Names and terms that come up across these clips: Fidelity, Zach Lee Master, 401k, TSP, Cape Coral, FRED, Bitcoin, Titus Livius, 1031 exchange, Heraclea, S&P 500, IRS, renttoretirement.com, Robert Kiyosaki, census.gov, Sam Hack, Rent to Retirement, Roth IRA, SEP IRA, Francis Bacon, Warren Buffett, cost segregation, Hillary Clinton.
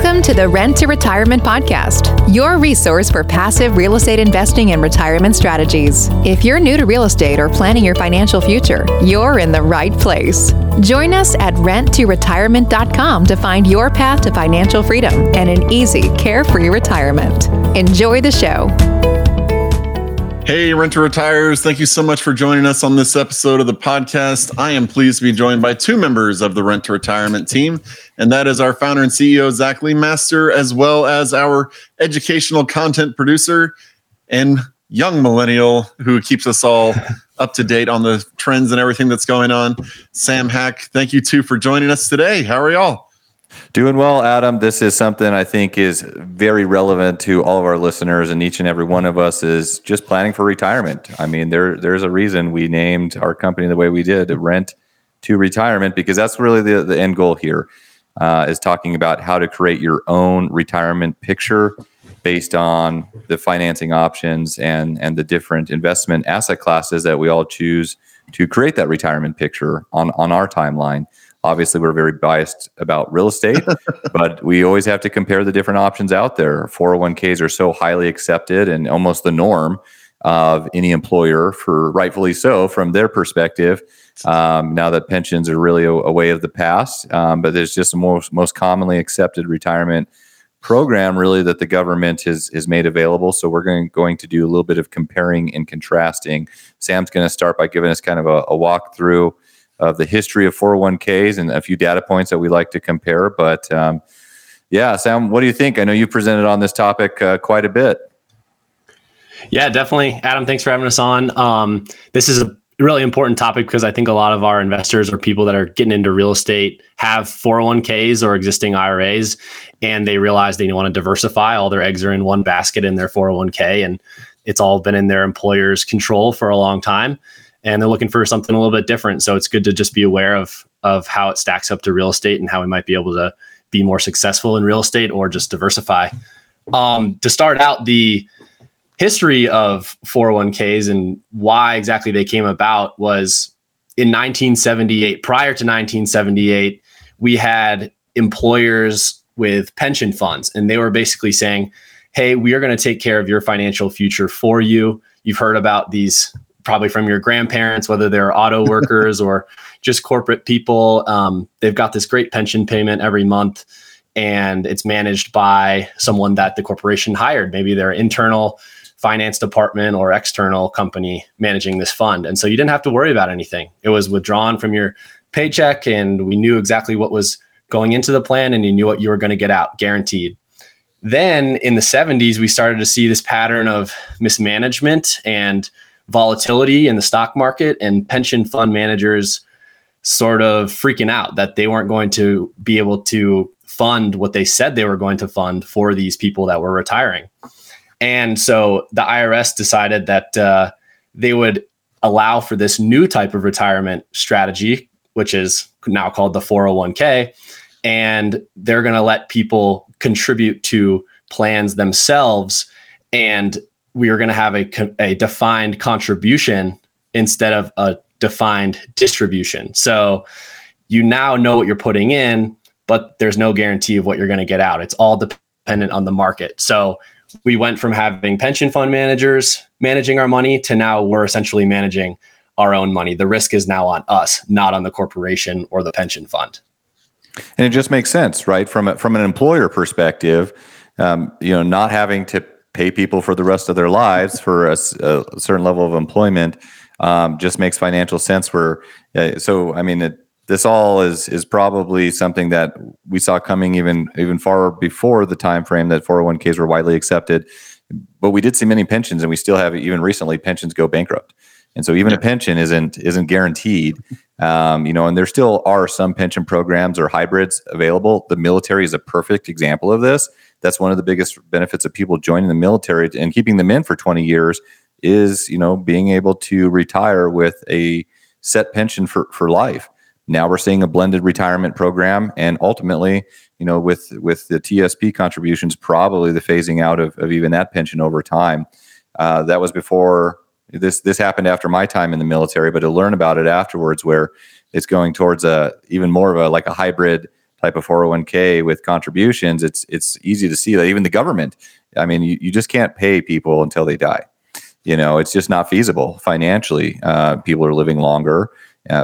Welcome to the Rent to Retirement podcast, your resource for passive real estate investing and retirement strategies. If you're new to real estate or planning your financial future, you're in the right place. Join us at renttoretirement.com to find your path to financial freedom and an easy, carefree retirement. Enjoy the show. Hey, Rent to Retires. Thank you so much for joining us on this episode of the podcast. I am pleased to be joined by two members of the Rent to Retirement team, and that is our founder and CEO, Zach Lee Master, as well as our educational content producer and young millennial who keeps us all up to date on the trends and everything that's going on, Sam Hack. Thank you two for joining us today. How are y'all? Doing well, Adam. This is something I think is very relevant to all of our listeners, and each and every one of us is just planning for retirement. I mean, there's a reason we named our company the way we did, Rent to Retirement, because that's really the end goal here, is talking about how to create your own retirement picture based on the financing options and the different investment asset classes that we all choose to create that retirement picture on our timeline. Obviously, we're very biased about real estate, but we always have to compare the different options out there. 401ks are so highly accepted and almost the norm of any employer, for rightfully so, from their perspective. Now that pensions are really a way of the past, but there's just the most commonly accepted retirement program really that the government has made available. So we're going to do a little bit of comparing and contrasting. Sam's going to start by giving us kind of a walkthrough of the history of 401ks and a few data points that we like to compare. But yeah, Sam, what do you think? I know you presented on this topic quite a bit. Yeah, definitely. Adam, thanks for having us on. This is a really important topic because I think a lot of our investors or people that are getting into real estate have 401ks or existing IRAs, and they realize they want to diversify. All their eggs are in one basket in their 401k, and it's all been in their employer's control for a long time. And they're looking for something a little bit different. So it's good to just be aware of how it stacks up to real estate and how we might be able to be more successful in real estate or just diversify. To start out, the history of 401ks and why exactly they came about was in 1978. Prior to 1978, we had employers with pension funds, and they were basically saying, hey, we are going to take care of your financial future for you. You've heard about these probably from your grandparents, whether they're auto workers or just corporate people. They've got this great pension payment every month, and it's managed by someone that the corporation hired. Maybe their internal finance department or external company managing this fund. And so you didn't have to worry about anything. It was withdrawn from your paycheck, and we knew exactly what was going into the plan, and you knew what you were going to get out, guaranteed. Then in the 70s, we started to see this pattern of mismanagement and volatility in the stock market, and pension fund managers sort of freaking out that they weren't going to be able to fund what they said they were going to fund for these people that were retiring. And so the IRS decided that they would allow for this new type of retirement strategy, which is now called the 401k. And they're going to let people contribute to plans themselves, and we are going to have a defined contribution instead of a defined distribution. So you now know what you're putting in, but there's no guarantee of what you're going to get out. It's all dependent on the market. So we went from having pension fund managers managing our money to now we're essentially managing our own money. The risk is now on us, not on the corporation or the pension fund. And it just makes sense, right? From an employer perspective, not having to pay people for the rest of their lives for a certain level of employment just makes financial sense. This all is probably something that we saw coming even far before the time frame that 401ks were widely accepted. But we did see many pensions, and we still have even recently pensions go bankrupt. And so even a pension isn't guaranteed, and there still are some pension programs or hybrids available. The military is a perfect example of this. That's one of the biggest benefits of people joining the military and keeping them in for 20 years is, being able to retire with a set pension for life. Now we're seeing a blended retirement program, and ultimately, with the TSP contributions, probably the phasing out of even that pension over time. That was before. This happened after my time in the military, but to learn about it afterwards, where it's going towards even more of a hybrid type of 401k with contributions, it's easy to see that even the government, I mean, you just can't pay people until they die. You know, it's just not feasible financially. People are living longer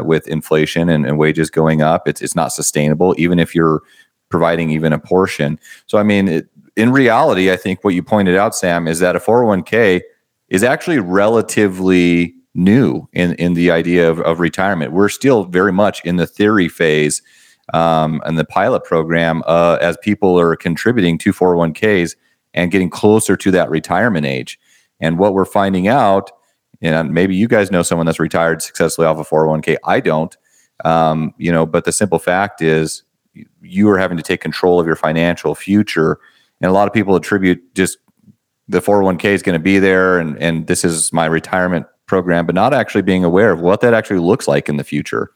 with inflation and wages going up. It's not sustainable, even if you're providing even a portion. So, I mean, in reality, I think what you pointed out, Sam, is that a 401k is actually relatively new in the idea of retirement. We're still very much in the theory phase and the pilot program as people are contributing to 401ks and getting closer to that retirement age. And what we're finding out, and maybe you guys know someone that's retired successfully off of 401k. I don't, you know, but the simple fact is you are having to take control of your financial future. And a lot of people attribute just the 401k is going to be there and this is my retirement program, but not actually being aware of what that actually looks like in the future.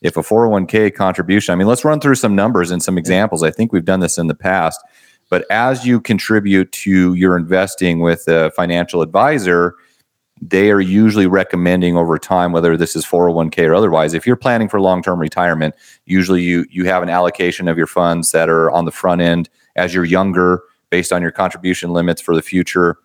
If a 401k contribution, I mean, let's run through some numbers and some examples. I think we've done this in the past. But as you contribute to your investing with a financial advisor, they are usually recommending over time, whether this is 401k or otherwise, if you're planning for long-term retirement, usually you have an allocation of your funds that are on the front end as you're younger, based on your contribution limits for the future,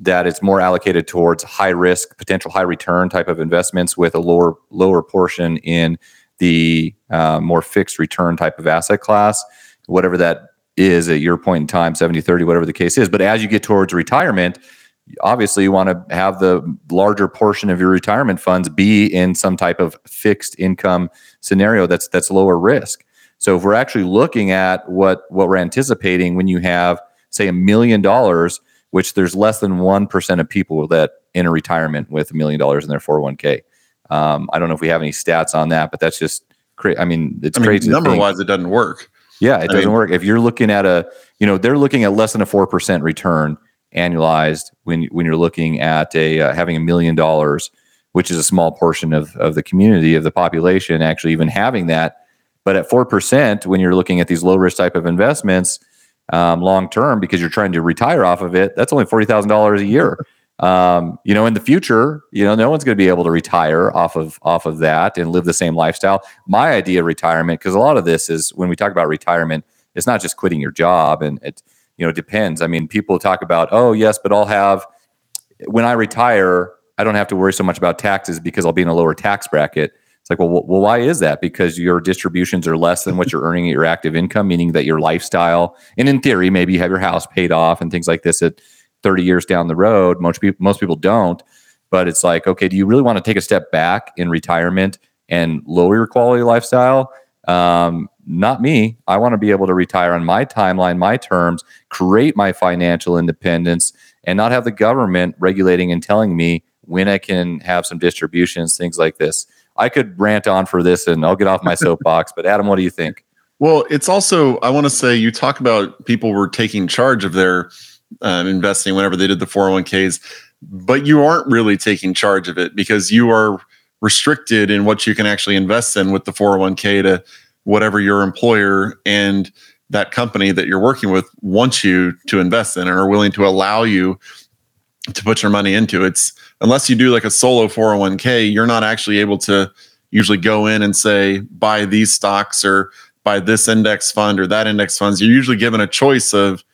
that it's more allocated towards high risk, potential high return type of investments with a lower portion in the more fixed return type of asset class, whatever that is at your point in time, 70-30, whatever the case is. But as you get towards retirement, obviously you want to have the larger portion of your retirement funds be in some type of fixed income scenario that's lower risk. So if we're actually looking at what we're anticipating when you have, say, $1 million, which there's less than 1% of people that enter retirement with $1 million in their 401k. I don't know if we have any stats on that, but that's just crazy. I mean, it's crazy. Number-wise, it doesn't work. Yeah, it doesn't work. If you're looking at they're looking at less than a 4% return annualized when you're looking at having $1 million, which is a small portion of the community, of the population actually even having that. But at 4%, when you're looking at these low risk type of investments long-term, because you're trying to retire off of it, that's only $40,000 a year. In the future, no one's going to be able to retire off of that and live the same lifestyle. My idea of retirement, because a lot of this is when we talk about retirement, it's not just quitting your job, and it, depends. I mean, people talk about, oh yes, but when I retire, I don't have to worry so much about taxes because I'll be in a lower tax bracket. It's like, well, why is that? Because your distributions are less than what you're earning at your active income, meaning that your lifestyle, and in theory, maybe you have your house paid off and things like this at 30 years down the road. Most people don't, but it's like, okay, do you really want to take a step back in retirement and lower your quality of lifestyle? Not me. I want to be able to retire on my timeline, my terms, create my financial independence, and not have the government regulating and telling me when I can have some distributions, things like this. I could rant on for this and I'll get off my soapbox, but Adam, what do you think? Well, it's also, I want to say, you talk about people were taking charge of their investing whenever they did the 401ks, but you aren't really taking charge of it because you are restricted in what you can actually invest in with the 401k to whatever your employer and that company that you're working with wants you to invest in and are willing to allow you to put your money into. It's, unless you do like a solo 401k, you're not actually able to usually go in and say, buy these stocks or buy this index fund or that index funds. You're usually given a choice of,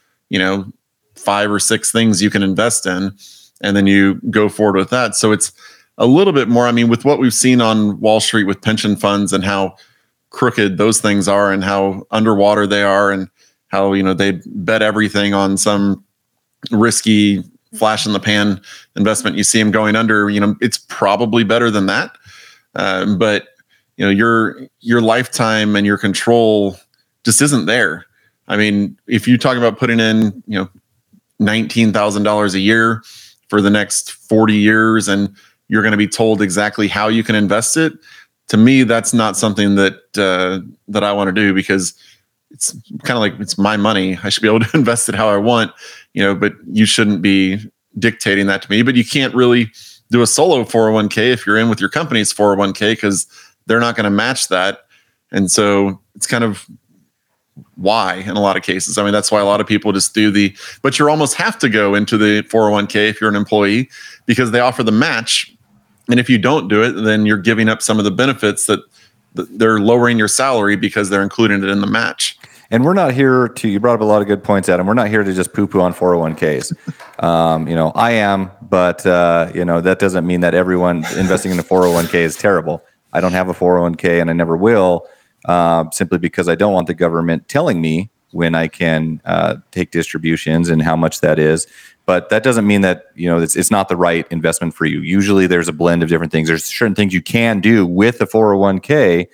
5 or 6 things you can invest in, and then you go forward with that. So it's a little bit more, with what we've seen on Wall Street with pension funds and how crooked those things are and how underwater they are and how, they bet everything on some risky flash in the pan investment. You see them going under, it's probably better than that. But your lifetime and your control just isn't there. If you talk about putting in, $19,000 a year for the next 40 years, and you're going to be told exactly how you can invest it. To me, that's not something that I want to do, because it's kind of like, it's my money. I should be able to invest it how I want, but you shouldn't be dictating that to me. But you can't really do a solo 401k if you're in with your company's 401k, because they're not going to match that. And so it's kind of why in a lot of cases. That's why a lot of people just but you almost have to go into the 401k if you're an employee, because they offer the match. And if you don't do it, then you're giving up some of the benefits that they're lowering your salary because they're including it in the match. And we're not here to, you brought up a lot of good points, Adam. We're not here to just poo-poo on 401ks. I am, but, that doesn't mean that everyone investing in a 401k is terrible. I don't have a 401k and I never will, simply because I don't want the government telling me when I can take distributions and how much that is. But that doesn't mean that, it's not the right investment for you. Usually there's a blend of different things. There's certain things you can do with a 401k.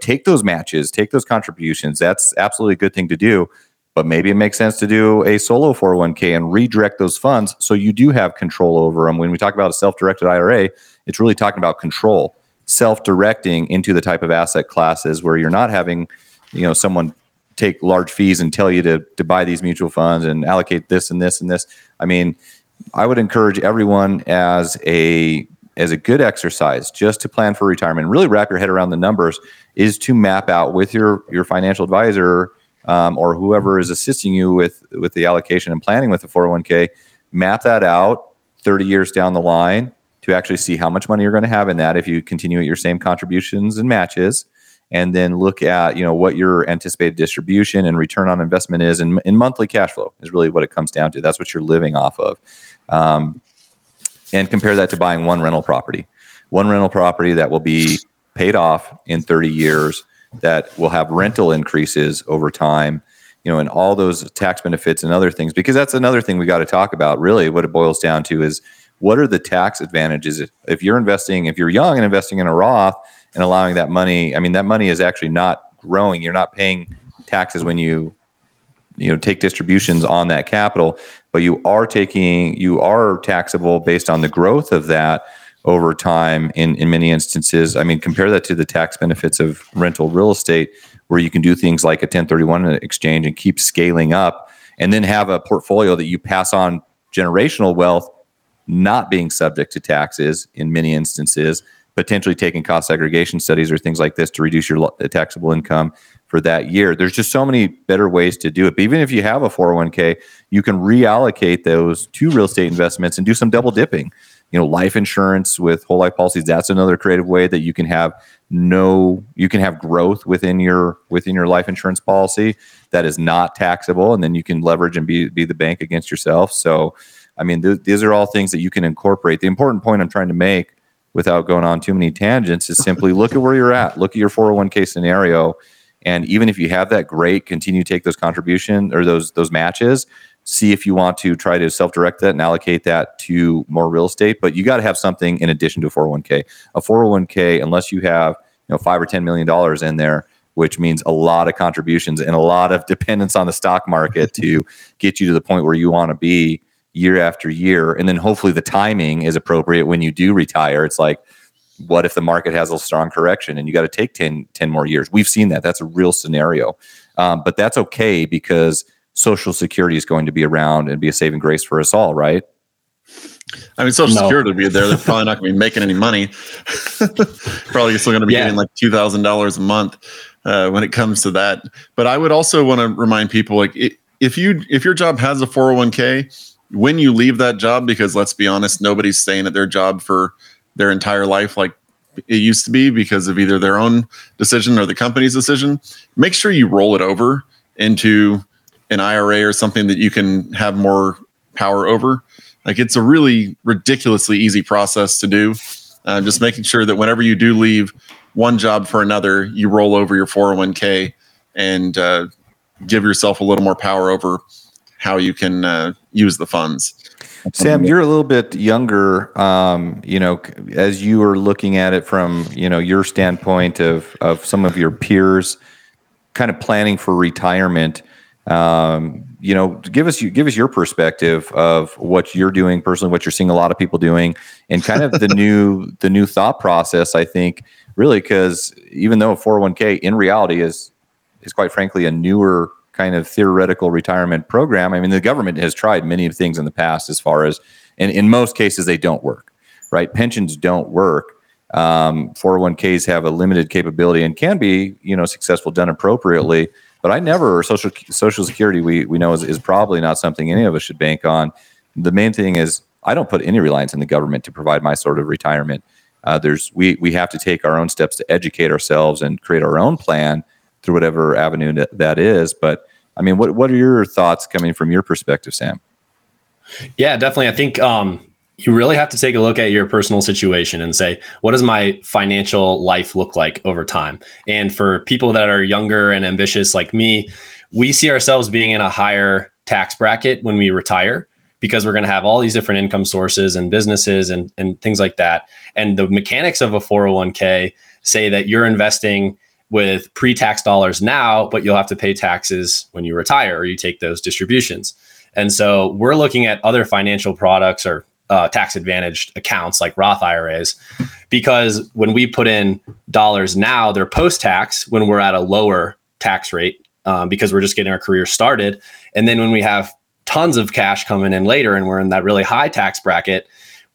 Take those matches, take those contributions. That's absolutely a good thing to do, but maybe it makes sense to do a solo 401k and redirect those funds so you do have control over them. When we talk about a self-directed IRA, it's really talking about control, self-directing into the type of asset classes where you're not having, someone take large fees and tell you to buy these mutual funds and allocate this and this and this. I mean, I would encourage everyone as a good exercise just to plan for retirement, really wrap your head around the numbers, is to map out with your financial advisor or whoever is assisting you with the allocation and planning with the 401k, map that out 30 years down the line to actually see how much money you're going to have in that if you continue at your same contributions and matches, and then look at what your anticipated distribution and return on investment is in monthly cash flow is really what it comes down to. That's what you're living off of. And compare that to buying one rental property that will be paid off in 30 years, that will have rental increases over time, and all those tax benefits and other things, because that's another thing we got to talk about. Really what it boils down to is, what are the tax advantages? If you're young and investing in a Roth and allowing that money, that money is actually not growing. You're not paying taxes when you take distributions on that capital, but you are taxable based on the growth of that over time in many instances. Compare that to the tax benefits of rental real estate, where you can do things like a 1031 exchange and keep scaling up, and then have a portfolio that you pass on generational wealth, not being subject to taxes in many instances, potentially taking cost segregation studies or things like this to reduce your taxable income for that year. There's just so many better ways to do it. But even if you have a 401k, you can reallocate those to real estate investments and do some double dipping. Life insurance with whole life policies, that's another creative way that you can have growth within your life insurance policy that is not taxable, and then you can leverage and be the bank against yourself. So, these are all things that you can incorporate. The important point I'm trying to make, without going on too many tangents, is simply look at where you're at, look at your 401k scenario. And even if you have that, great, continue to take those contributions or those matches, see if you want to try to self-direct that and allocate that to more real estate. But you got to have something in addition to a 401k. A 401k, unless you have $5 or $10 million in there, which means a lot of contributions and a lot of dependence on the stock market to get you to the point where you want to be year after year. And then hopefully the timing is appropriate when you do retire. It's like, what if the market has a strong correction and you got to take 10 more years? We've seen that. That's a real scenario. But that's okay, because Social Security is going to be around and be a saving grace for us all, right? Social Security will be there. They're probably not going to be making any money. Probably still going to be getting like $2,000 a month when it comes to that. But I would also want to remind people, if your job has a 401k, when you leave that job, because let's be honest, nobody's staying at their job for their entire life like it used to be because of either their own decision or the company's decision, make sure you roll it over into an IRA or something that you can have more power over. It's a really ridiculously easy process to do. Just making sure that whenever you do leave one job for another, you roll over your 401k and give yourself a little more power over how you can use the funds. Sam, you're a little bit younger, as you are looking at it from, your standpoint of some of your peers kind of planning for retirement. Give us your perspective of what you're doing personally, what you're seeing a lot of people doing, and kind of the new thought process, I think, really, because even though 401k in reality is quite frankly a newer kind of theoretical retirement program. The government has tried many things in the past as far as, and in most cases they don't work, right? Pensions don't work. 401ks have a limited capability and can be, successful done appropriately. But Social Security, we know is probably not something any of us should bank on. The main thing is I don't put any reliance on the government to provide my sort of retirement. We have to take our own steps to educate ourselves and create our own plan through whatever avenue that is. But I mean, what are your thoughts coming from your perspective, Sam? Yeah, definitely. I think you really have to take a look at your personal situation and say, what does my financial life look like over time? And for people that are younger and ambitious like me, we see ourselves being in a higher tax bracket when we retire, because we're going to have all these different income sources and businesses and things like that. And the mechanics of a 401k say that you're investing with pre-tax dollars now, but you'll have to pay taxes when you retire or you take those distributions. And so we're looking at other financial products or tax advantaged accounts like Roth IRAs, because when we put in dollars now, they're post-tax when we're at a lower tax rate, because we're just getting our career started. And then when we have tons of cash coming in later and we're in that really high tax bracket,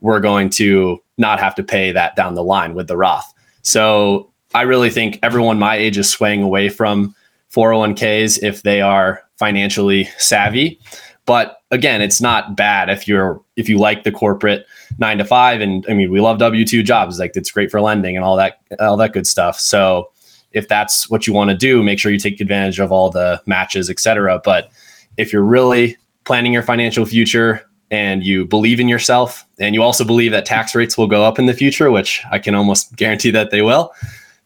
we're going to not have to pay that down the line with the Roth. So I really think everyone my age is swaying away from 401ks if they are financially savvy. But again, it's not bad if you like the corporate 9-to-5, and I mean, we love W-2 jobs, like it's great for lending and all that good stuff. So if that's what you want to do, make sure you take advantage of all the matches, et cetera. But if you're really planning your financial future and you believe in yourself, and you also believe that tax rates will go up in the future, which I can almost guarantee that they will,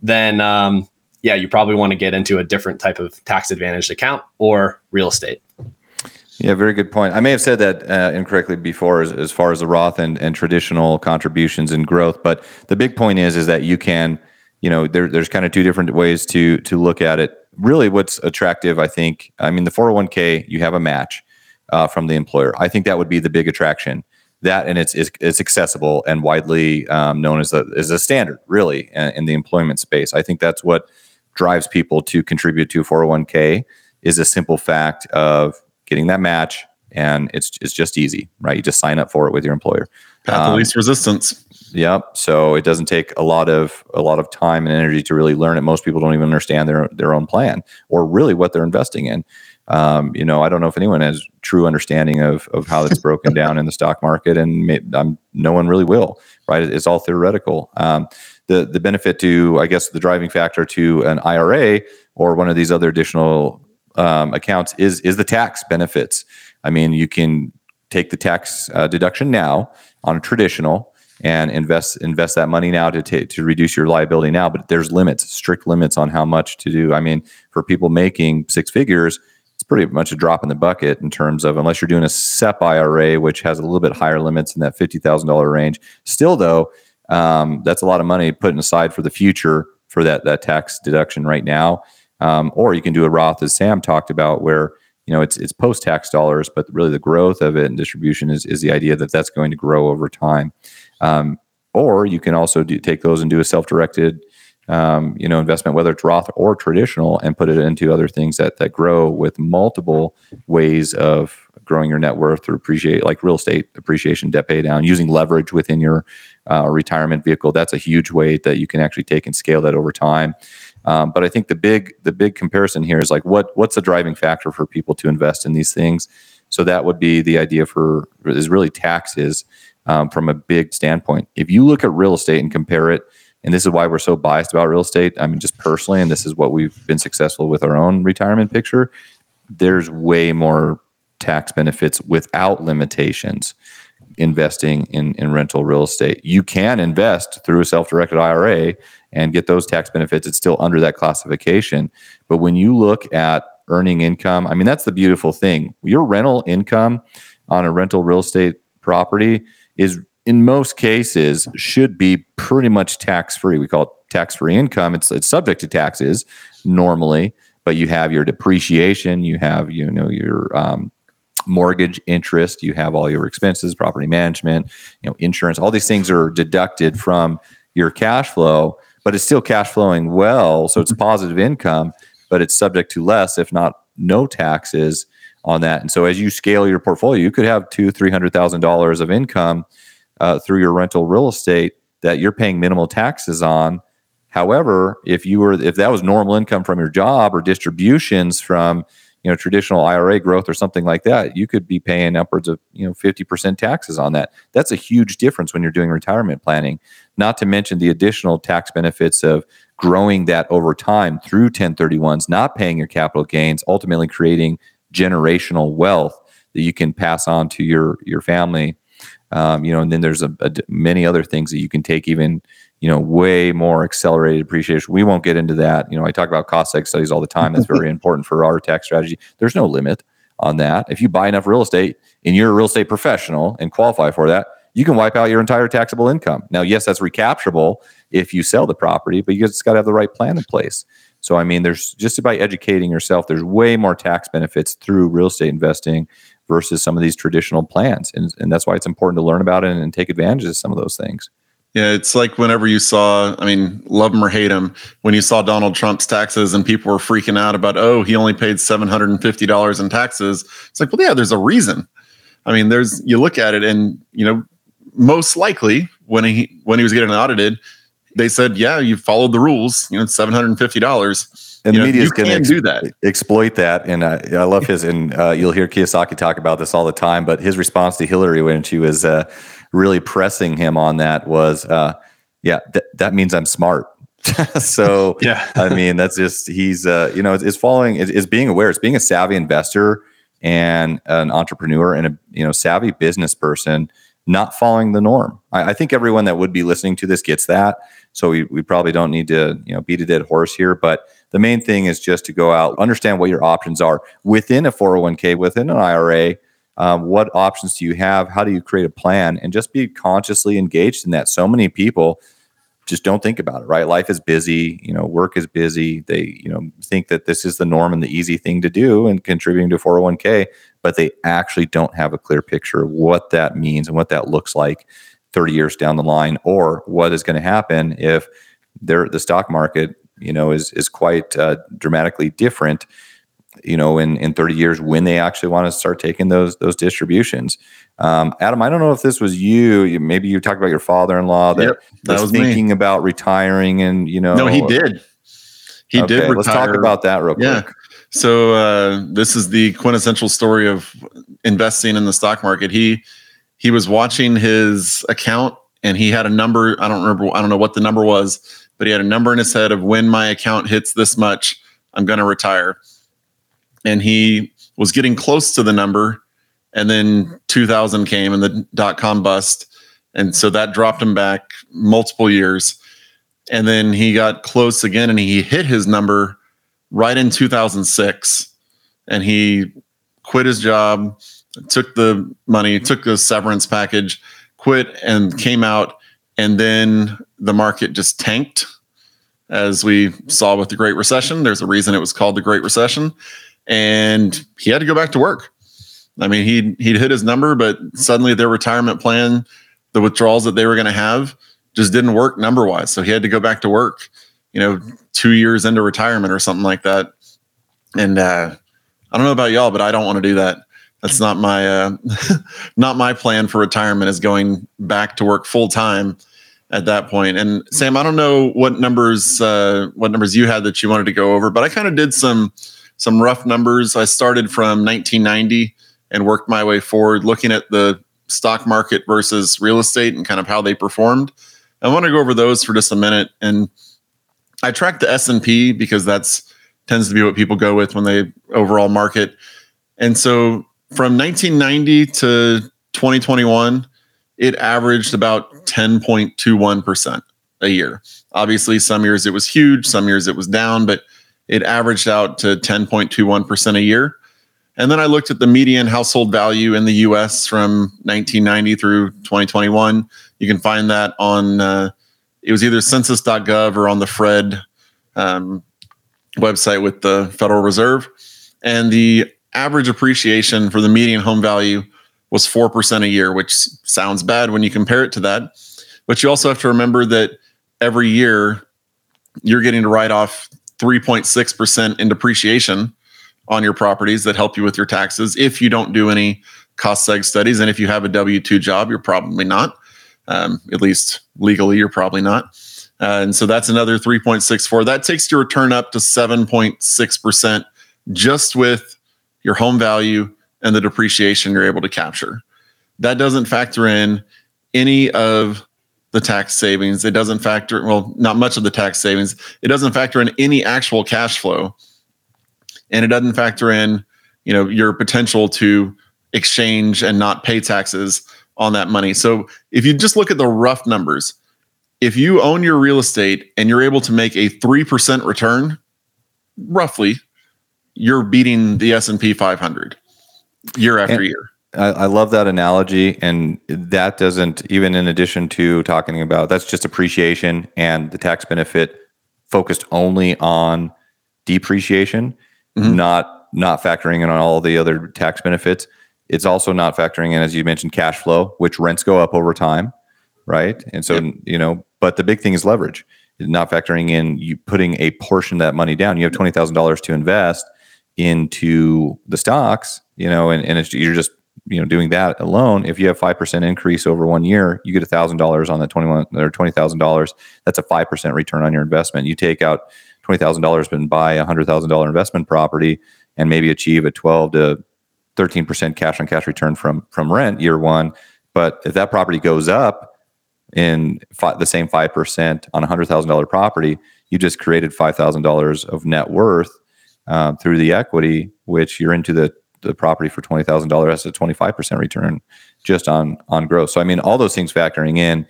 then you probably want to get into a different type of tax advantaged account or real estate. Yeah, very good point. I may have said that incorrectly before as far as the Roth and traditional contributions and growth, but the big point is that you can, there's kind of two different ways to look at it. Really what's attractive, I think, the 401k, you have a match from the employer. I think that would be the big attraction. That, and it's accessible and widely known as a standard, really, in the employment space. I think that's what drives people to contribute to 401k is a simple fact of getting that match, and it's just easy, right? You just sign up for it with your employer. Path of least resistance. Yep. So it doesn't take a lot of time and energy to really learn it. Most people don't even understand their own plan or really what they're investing in. I don't know if anyone has true understanding of how it's broken down in the stock market, and no one really will, right? It's all theoretical. The benefit to, I guess, the driving factor to an IRA or one of these other additional accounts is the tax benefits. You can take the tax deduction now on a traditional and invest that money now to reduce your liability now, but there's strict limits on how much to do. For people making six figures, it's pretty much a drop in the bucket in terms of, unless you're doing a SEP IRA, which has a little bit higher limits in that $50,000 range. Still though, that's a lot of money putting aside for the future for that tax deduction right now. Or you can do a Roth, as Sam talked about, where it's post-tax dollars, but really the growth of it and distribution is the idea that that's going to grow over time. Or you can also take those and do a self-directed investment, whether it's Roth or traditional, and put it into other things that grow with multiple ways of growing your net worth through like real estate appreciation, debt pay down, using leverage within your retirement vehicle. That's a huge way that you can actually take and scale that over time. But I think the big comparison here is like, what's the driving factor for people to invest in these things? So that would be the idea is really taxes from a big standpoint. If you look at real estate and compare it, and this is why we're so biased about real estate, just personally, and this is what we've been successful with our own retirement picture, there's way more tax benefits without limitations investing in rental real estate. You can invest through a self-directed IRA and get those tax benefits. It's still under that classification. But when you look at earning income, that's the beautiful thing. Your rental income on a rental real estate property is, in most cases, should be pretty much tax-free. We call it tax-free income. It's subject to taxes normally, but you have your depreciation, you have your mortgage interest, you have all your expenses, property management, insurance. All these things are deducted from your cash flow, but it's still cash flowing well, so it's positive income, but it's subject to less, if not no taxes on that. And so as you scale your portfolio, you could have $200,000 to $300,000 of income through your rental real estate that you're paying minimal taxes on. However, if that was normal income from your job or distributions from traditional IRA growth or something like that, you could be paying upwards of 50% taxes on that. That's a huge difference when you're doing retirement planning, not to mention the additional tax benefits of growing that over time through 1031s, not paying your capital gains, ultimately creating generational wealth that you can pass on to your family. And then there's many other things that you can take, even way more accelerated appreciation. We won't get into that. I talk about cost seg studies all the time. That's very important for our tax strategy. There's no limit on that. If you buy enough real estate and you're a real estate professional and qualify for that, you can wipe out your entire taxable income. Now, yes, that's recapturable if you sell the property, but you just got to have the right plan in place. So, there's just by educating yourself, there's way more tax benefits through real estate investing versus some of these traditional plans. And that's why it's important to learn about it and take advantage of some of those things. Yeah, it's like whenever you saw, love him or hate him, when you saw Donald Trump's taxes and people were freaking out about, oh, he only paid $750 in taxes. It's like, well, yeah, there's a reason. You look at it and, most likely when he was getting audited, they said, yeah, you followed the rules, $750. And the media is going to exploit that. And I love his, and you'll hear Kiyosaki talk about this all the time, but his response to Hillary when she was really pressing him on that was, that means I'm smart. So, yeah. That's just, he's, it's following, it's being aware, it's being a savvy investor and an entrepreneur and a, savvy business person, not following the norm. I think everyone that would be listening to this gets that. So we probably don't need to, beat a dead horse here, but the main thing is just to go out, understand what your options are within a 401k, within an IRA. What options do you have? How do you create a plan? And just be consciously engaged in that. So many people just don't think about it, right? Life is busy, work is busy. They, think that this is the norm and the easy thing to do and contributing to 401k, but they actually don't have a clear picture of what that means and what that looks like 30 years down the line, or what is going to happen if the stock market, is quite dramatically different, in 30 years when they actually want to start taking those distributions. Adam, I don't know if this was you. Maybe you talked about your father-in-law that, yep, that was thinking about retiring and, No, he did. He did retire. Let's talk about that real quick. So this is the quintessential story of investing in the stock market. He was watching his account and he had a number. I don't know what the number was, but he had a number in his head of when my account hits this much, I'm going to retire. And he was getting close to the number, and then 2000 came and the dot-com bust. And so that dropped him back multiple years. And then he got close again and he hit his number right in 2006. And he quit his job, took the money, took the severance package, quit and came out. And then the market just tanked, as we saw with the Great Recession. There's a reason it was called the Great Recession. And he had to go back to work. He'd hit his number, but suddenly their retirement plan, the withdrawals that they were going to have, just didn't work number wise. So he had to go back to work, 2 years into retirement or something like that. And I don't know about y'all, but I don't want to do that. That's not my not my plan for retirement, is going back to work full time at that point. And Sam, I don't know what numbers you had that you wanted to go over, but I kind of did some rough numbers. I started from 1990 and worked my way forward, looking at the stock market versus real estate and kind of how they performed. I want to go over those for just a minute. And I tracked the S&P because tends to be what people go with when they overall market. And so from 1990 to 2021, it averaged about 10.21% a year. Obviously, some years it was huge, some years it was down, but it averaged out to 10.21% a year. And then I looked at the median household value in the U.S. from 1990 through 2021. You can find that on, it was either census.gov or on the FRED website with the Federal Reserve. And the average appreciation for the median home value was 4% a year, which sounds bad when you compare it to that. But you also have to remember that every year you're getting to write off 3.6% in depreciation on your properties that help you with your taxes. If you don't do any cost seg studies, and if you have a W-2 job, you're probably not, at least legally, you're probably not. And so that's another 3.64. That takes your return up to 7.6% just with your home value, and the depreciation you're able to capture. That doesn't factor in any of the tax savings. It doesn't factor, well, not much of the tax savings. It doesn't factor in any actual cash flow. And it doesn't factor in, you know, your potential to exchange and not pay taxes on that money. So if you just look at the rough numbers, if you own your real estate and you're able to make a 3% return, roughly, you're beating the S&P 500 year after year. I love that analogy. And that doesn't, even in addition to talking about, that's just appreciation and the tax benefit focused only on depreciation, mm-hmm. not factoring in on all the other tax benefits. It's also not factoring in, as you mentioned, cash flow, which rents go up over time, right? And so, yep. You know, but the big thing is leverage. Not factoring in you putting a portion of that money down. You have $20,000 to invest into the stocks, you know, and it's, you're just, you know, doing that alone. If you have 5% increase over 1 year, you get $1,000 on that $20,000. That's a 5% return on your investment. You take out $20,000 and buy a $100,000 investment property and maybe achieve a 12 to 13% cash on cash return from rent year one. But if that property goes up in the same 5% on a $100,000 property, you just created $5,000 of net worth through the equity, which you're into the property for $20,000. That's a 25% return just on growth. So, I mean, all those things factoring in,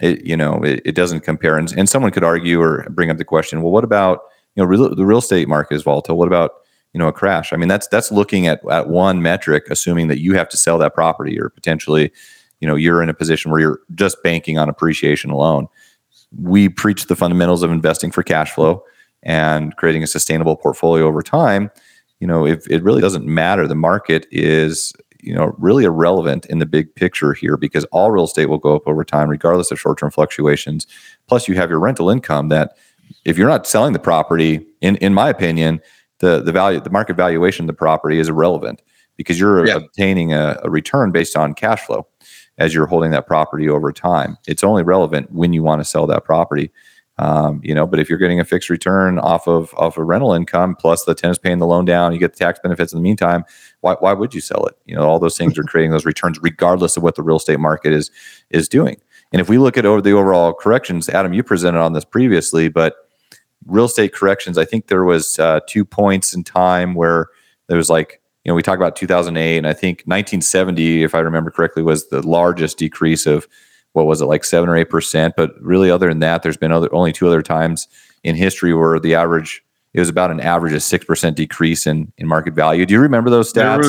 it doesn't compare. And someone could argue or bring up the question, well, what about, you know, the real estate market is volatile. What about, you know, a crash? I mean, that's looking at one metric, assuming that you have to sell that property or potentially, you know, you're in a position where you're just banking on appreciation alone. We preach the fundamentals of investing for cash flow and creating a sustainable portfolio over time. You know, if it really doesn't matter, the market is, you know, really irrelevant in the big picture here, because all real estate will go up over time, regardless of short-term fluctuations. Plus you have your rental income that if you're not selling the property, in my opinion, the value, the market valuation of the property is irrelevant, because you're obtaining a return based on cash flow as you're holding that property over time. It's only relevant when you want to sell that property. You know, but if you're getting a fixed return off of rental income, plus the tenant's paying the loan down, you get the tax benefits in the meantime, why would you sell it? You know, all those things are creating those returns regardless of what the real estate market is doing. And if we look at over the overall corrections, Adam, you presented on this previously, but real estate corrections, I think there was 2 points in time where there was, like, you know, we talk about 2008, and I think 1970, if I remember correctly, was the largest decrease of, what was it, like 7 or 8%? But really, other than that, there's been only 2 other times in history where the average, it was about an average of 6% decrease in market value. Do you remember those stats?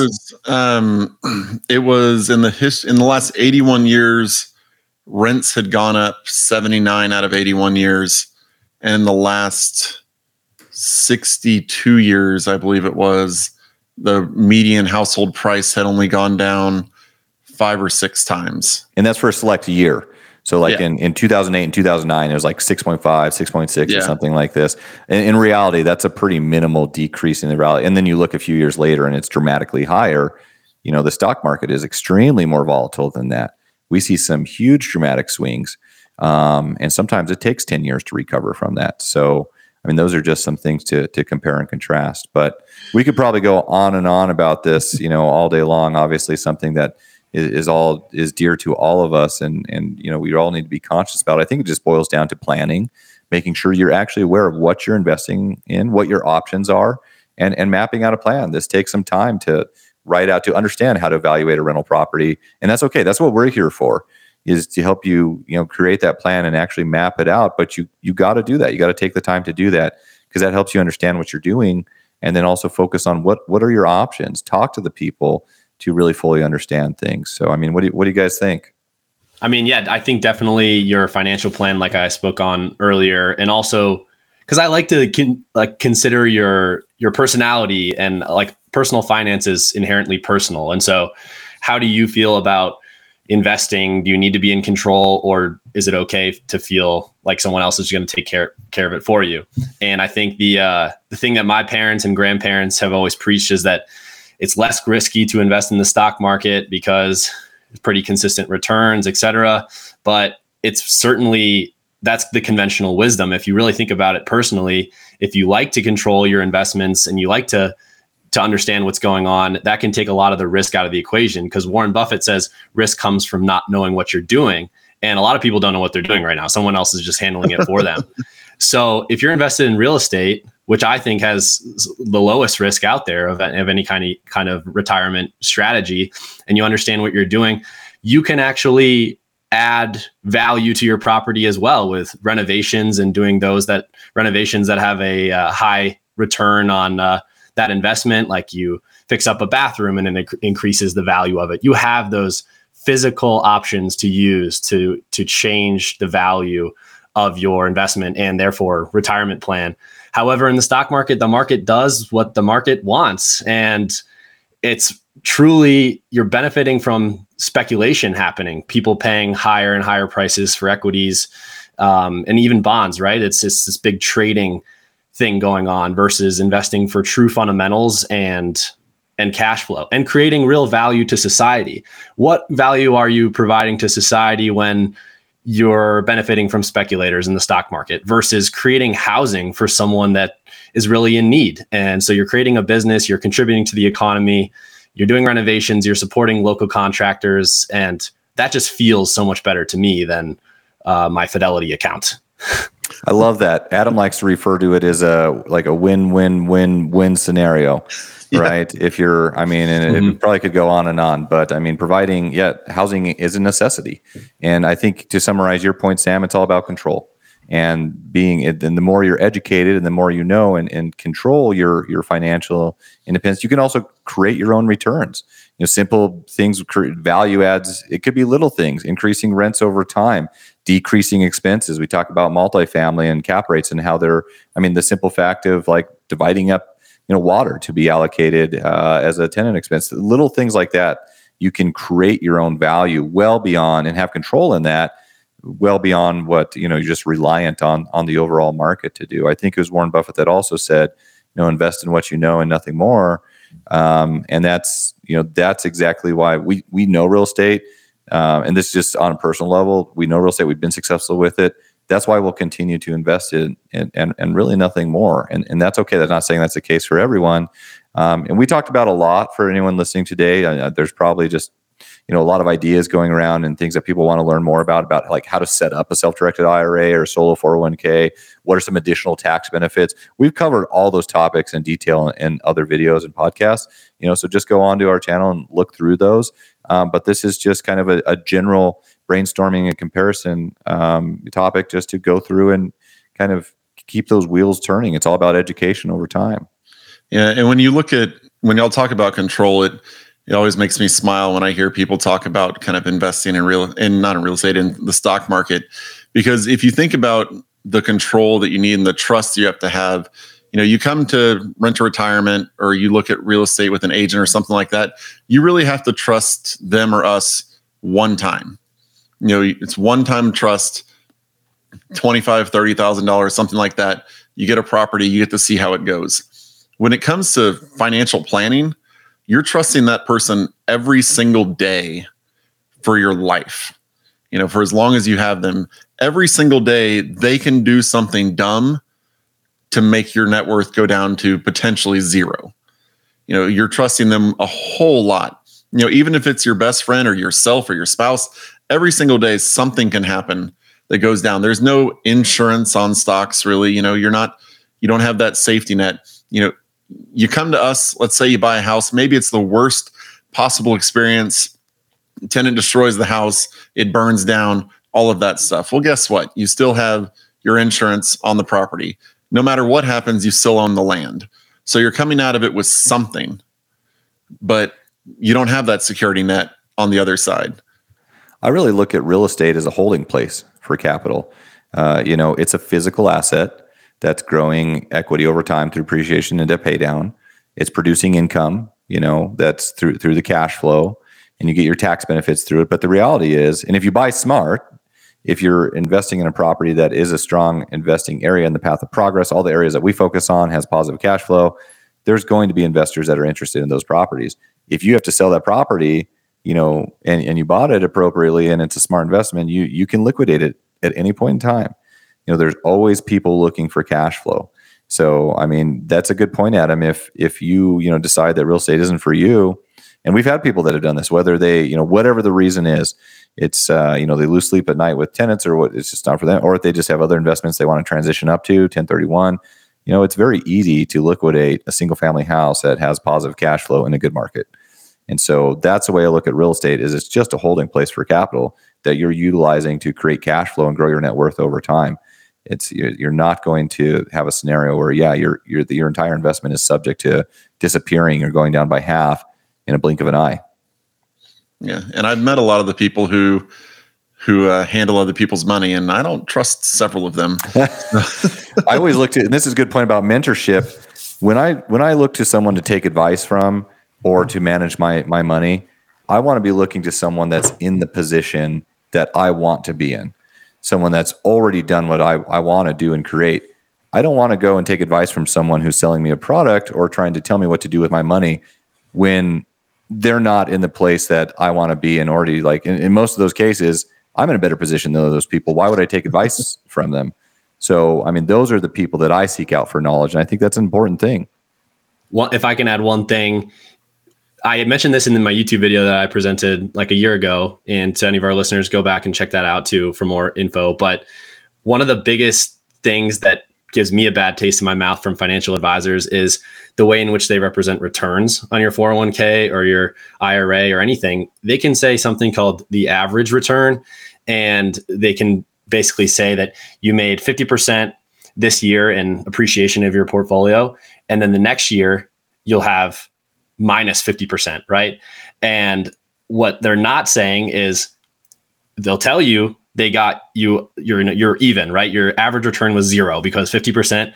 It was in the last 81 years, rents had gone up 79 out of 81 years, and the last 62 years, I believe it was, the median household price had only gone down 5 or 6 times. And that's for a select year. So like in 2008 and 2009, it was like 6.5, 6.6 or something like this. And in reality, that's a pretty minimal decrease in the value. And then you look a few years later and it's dramatically higher. You know, the stock market is extremely more volatile than that. We see some huge dramatic swings. And sometimes it takes 10 years to recover from that. So, I mean, those are just some things to compare and contrast. But we could probably go on and on about this, you know, all day long. Obviously, something that is dear to all of us, and you know, we all need to be conscious about it. I think it just boils down to planning, making sure you're actually aware of what you're investing in, what your options are, and mapping out a plan. This takes some time to write out, to understand how to evaluate a rental property, and that's okay. That's what we're here for, is to help you, you know, create that plan and actually map it out. But you got to do that. You got to take the time to do that, because that helps you understand what you're doing, and then also focus on what are your options. Talk to the people to really fully understand things. So, I mean, what do you guys think? I mean, yeah, I think definitely your financial plan, like I spoke on earlier, and also because I like to consider your personality, and like personal finance is inherently personal. And so, how do you feel about investing? Do you need to be in control, or is it okay to feel like someone else is going to take care of it for you? And I think the thing that my parents and grandparents have always preached is that it's less risky to invest in the stock market because it's pretty consistent returns, et cetera. But it's certainly, that's the conventional wisdom. If you really think about it personally, if you like to control your investments and you like to to understand what's going on, that can take a lot of the risk out of the equation, because Warren Buffett says risk comes from not knowing what you're doing. And a lot of people don't know what they're doing right now. Someone else is just handling it for them. So if you're invested in real estate, which I think has the lowest risk out there of any kind of retirement strategy, and you understand what you're doing, you can actually add value to your property as well with renovations and doing renovations that have a high return on that investment. Like you fix up a bathroom and then it increases the value of it. You have those physical options to use to change the value of your investment and therefore retirement plan. However, in the stock market, the market does what the market wants, and it's truly, you're benefiting from speculation happening, people paying higher and higher prices for equities, and even bonds, right? It's just this big trading thing going on versus investing for true fundamentals and cash flow and creating real value to society. What value are you providing to society when you're benefiting from speculators in the stock market versus creating housing for someone that is really in need? And so you're creating a business, you're contributing to the economy, you're doing renovations, you're supporting local contractors. And that just feels so much better to me than my Fidelity account. I love that. Adam likes to refer to it as a win-win-win-win scenario, right? Yeah. If you're, it probably could go on and on, but providing, housing is a necessity. And I think to summarize your point, Sam, it's all about control and being, and the more you're educated and the more you know and control your financial independence, you can also create your own returns. Simple things, value adds. It could be little things, increasing rents over time, decreasing expenses. We talk about multifamily and cap rates and how they're, the simple fact of like dividing up, water to be allocated as a tenant expense, little things like that. You can create your own value well beyond and have control in that well beyond what, you're just reliant on the overall market to do. I think it was Warren Buffett that also said, invest in what you know and nothing more. And that's exactly why we know real estate. And this is just on a personal level, we know real estate, we've been successful with it. That's why we'll continue to invest in and really nothing more. And that's okay. That's not saying that's the case for everyone. And we talked about a lot for anyone listening today. There's probably just, a lot of ideas going around and things that people want to learn more about like how to set up a self-directed IRA or solo 401k. What are some additional tax benefits? We've covered all those topics in detail in other videos and podcasts, so just go onto our channel and look through those. But this is just kind of a general brainstorming and comparison topic just to go through and kind of keep those wheels turning. It's all about education over time. Yeah. And when y'all talk about control, it always makes me smile when I hear people talk about kind of investing in the stock market, because if you think about the control that you need and the trust you have to have, you come to Rent to Retirement or you look at real estate with an agent or something like that, you really have to trust them or us one time. It's one time trust, $25,000, $30,000, something like that. You get a property, you get to see how it goes. When it comes to financial planning, you're trusting that person every single day for your life. For as long as you have them, every single day, they can do something dumb to make your net worth go down to potentially zero. You're trusting them a whole lot. Even if it's your best friend or yourself or your spouse, every single day, something can happen that goes down. There's no insurance on stocks, really. You don't have that safety net. You come to us, let's say you buy a house, maybe it's the worst possible experience. The tenant destroys the house, it burns down, all of that stuff. Well, guess what? You still have your insurance on the property. No matter what happens, you still own the land. So you're coming out of it with something, but you don't have that security net on the other side. I really look at real estate as a holding place for capital. It's a physical asset that's growing equity over time through appreciation and debt pay down. It's producing income, that's through the cash flow, and you get your tax benefits through it. But the reality is, and if you buy smart, if you're investing in a property that is a strong investing area in the path of progress, all the areas that we focus on has positive cash flow, there's going to be investors that are interested in those properties. If you have to sell that property, and you bought it appropriately and it's a smart investment, you can liquidate it at any point in time. There's always people looking for cash flow. So, I mean, that's a good point, Adam. If you, you know, decide that real estate isn't for you, and we've had people that have done this, whether they, you know, whatever the reason is, it's, you know, they lose sleep at night with tenants or what, it's just not for them. Or if they just have other investments they want to transition up to 1031, you know, it's very easy to liquidate a single family house that has positive cash flow in a good market. And so that's the way I look at real estate, is it's just a holding place for capital that you're utilizing to create cash flow and grow your net worth over time. It's, you're not going to have a scenario where, yeah, your entire investment is subject to disappearing or going down by half in a blink of an eye. Yeah. And I've met a lot of the people who handle other people's money, and I don't trust several of them. I always look to, and this is a good point about mentorship. When I look to someone to take advice from or to manage my money, I want to be looking to someone that's in the position that I want to be in, someone that's already done what I want to do and create. I don't want to go and take advice from someone who's selling me a product or trying to tell me what to do with my money when they're not in the place that I want to be. And already, like in most of those cases, I'm in a better position than those people. Why would I take advice from them? So, I mean, those are the people that I seek out for knowledge. And I think that's an important thing. Well, if I can add one thing, I had mentioned this in my YouTube video that I presented like a year ago, and to any of our listeners, go back and check that out too for more info. But one of the biggest things that gives me a bad taste in my mouth from financial advisors is the way in which they represent returns on your 401k or your IRA or anything. They can say something called the average return, and they can basically say that you made 50% this year in appreciation of your portfolio, and then the next year you'll have minus 50%, right? And what they're not saying is they'll tell you they got you, you're even, right? Your average return was zero because 50%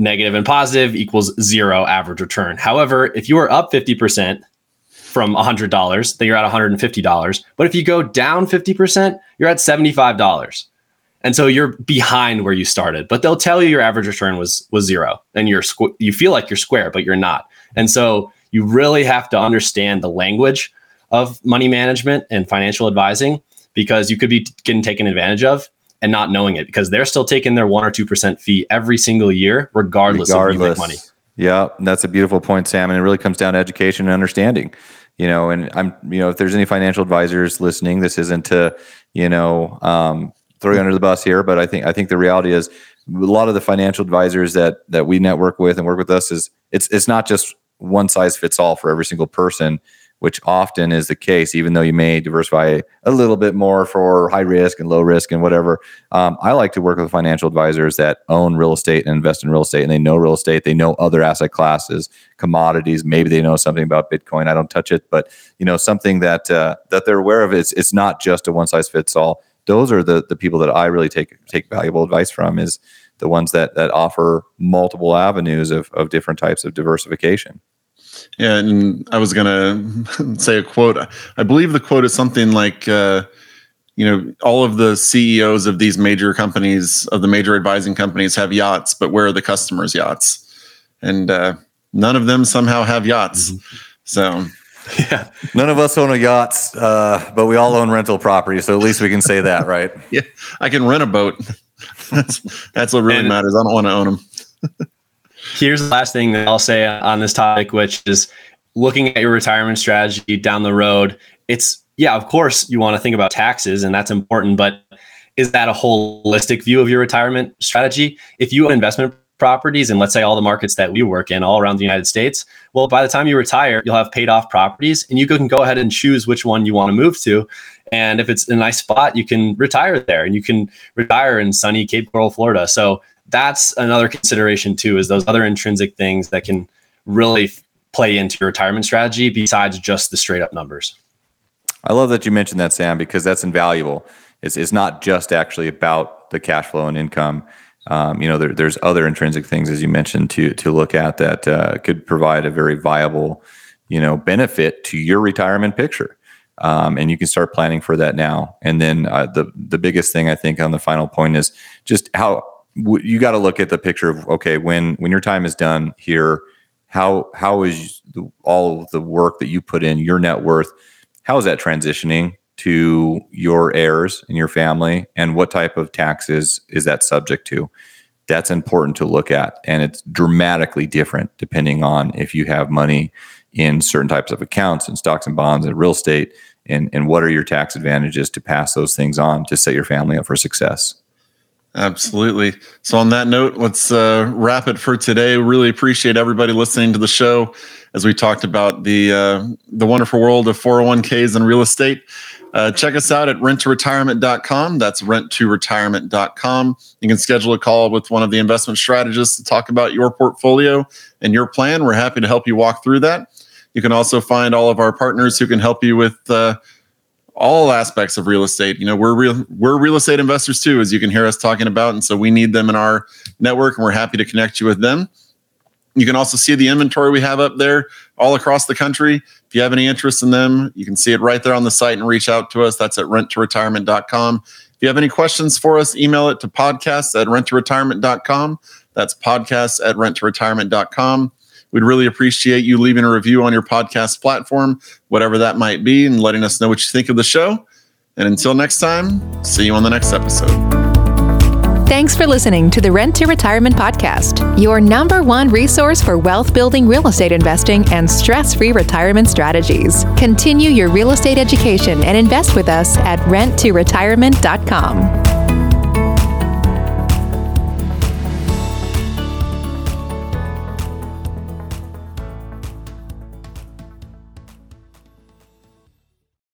negative and positive equals zero average return. However, if you were up 50% from $100, then you're at $150. But if you go down 50%, you're at $75. And so you're behind where you started, but they'll tell you your average return was zero, and you feel like you're square, but you're not. And so you really have to understand the language of money management and financial advising, because you could be getting taken advantage of and not knowing it, because they're still taking their 1 or 2% fee every single year, regardless of if you make money. Yeah, that's a beautiful point, Sam. And it really comes down to education and understanding. You know, and I'm, you know, if there's any financial advisors listening, this isn't to, you know, throw you under the bus here, but I think the reality is a lot of the financial advisors that we network with and work with us is it's not just one size fits all for every single person, which often is the case, even though you may diversify a little bit more for high risk and low risk and whatever. I like to work with financial advisors that own real estate and invest in real estate, and they know real estate, they know other asset classes, commodities, maybe they know something about Bitcoin. I don't touch it, but you know, something that they're aware of. It's not just a one size fits all. Those are the people that I really take valuable advice from, is the ones that offer multiple avenues of different types of diversification. Yeah, and I was going to say a quote. I believe the quote is something like, you know, all of the CEOs of these major companies, of the major advising companies, have yachts, but where are the customers' yachts? And none of them somehow have yachts. Mm-hmm. So... yeah. None of us own yachts, but we all own rental property. So at least we can say that, right? Yeah. I can rent a boat. That's what really matters. I don't want to own them. Here's the last thing that I'll say on this topic, which is looking at your retirement strategy down the road. It's, yeah, of course you want to think about taxes, and that's important, but is that a holistic view of your retirement strategy? If you own investment properties, and let's say all the markets that we work in all around the United States, well, by the time you retire, you'll have paid off properties, and you can go ahead and choose which one you want to move to. And if it's a nice spot, you can retire there, and you can retire in sunny Cape Coral, Florida. So that's another consideration too, is those other intrinsic things that can really play into your retirement strategy besides just the straight up numbers. I love that you mentioned that, Sam, because that's invaluable. It's not just actually about the cash flow and income. You know, there's other intrinsic things, as you mentioned, to look at that could provide a very viable, you know, benefit to your retirement picture, and you can start planning for that now. And then the biggest thing I think on the final point is just how you got to look at the picture of, okay, when your time is done here, how is all the work that you put in, your net worth, how is that transitioning to your heirs and your family, and what type of taxes is that subject to? that's important to look at. And it's dramatically different depending on if you have money in certain types of accounts and stocks and bonds and real estate, and what are your tax advantages to pass those things on to set your family up for success. Absolutely. So on that note, let's wrap it for today. Really appreciate everybody listening to the show as we talked about the wonderful world of 401ks and real estate. Check us out at renttoretirement.com. That's renttoretirement.com. You can schedule a call with one of the investment strategists to talk about your portfolio and your plan. We're happy to help you walk through that. You can also find all of our partners who can help you with all aspects of real estate. You know, we're real estate investors too, as you can hear us talking about. And so we need them in our network, and we're happy to connect you with them. You can also see the inventory we have up there all across the country. If you have any interest in them, you can see it right there on the site and reach out to us. That's at renttoretirement.com. If you have any questions for us, email it to podcasts@renttoretirement.com. That's podcasts@renttoretirement.com. We'd really appreciate you leaving a review on your podcast platform, whatever that might be, and letting us know what you think of the show. And until next time, see you on the next episode. Thanks for listening to the Rent to Retirement podcast, your #1 resource for wealth building, real estate investing, and stress-free retirement strategies. Continue your real estate education and invest with us at renttoretirement.com.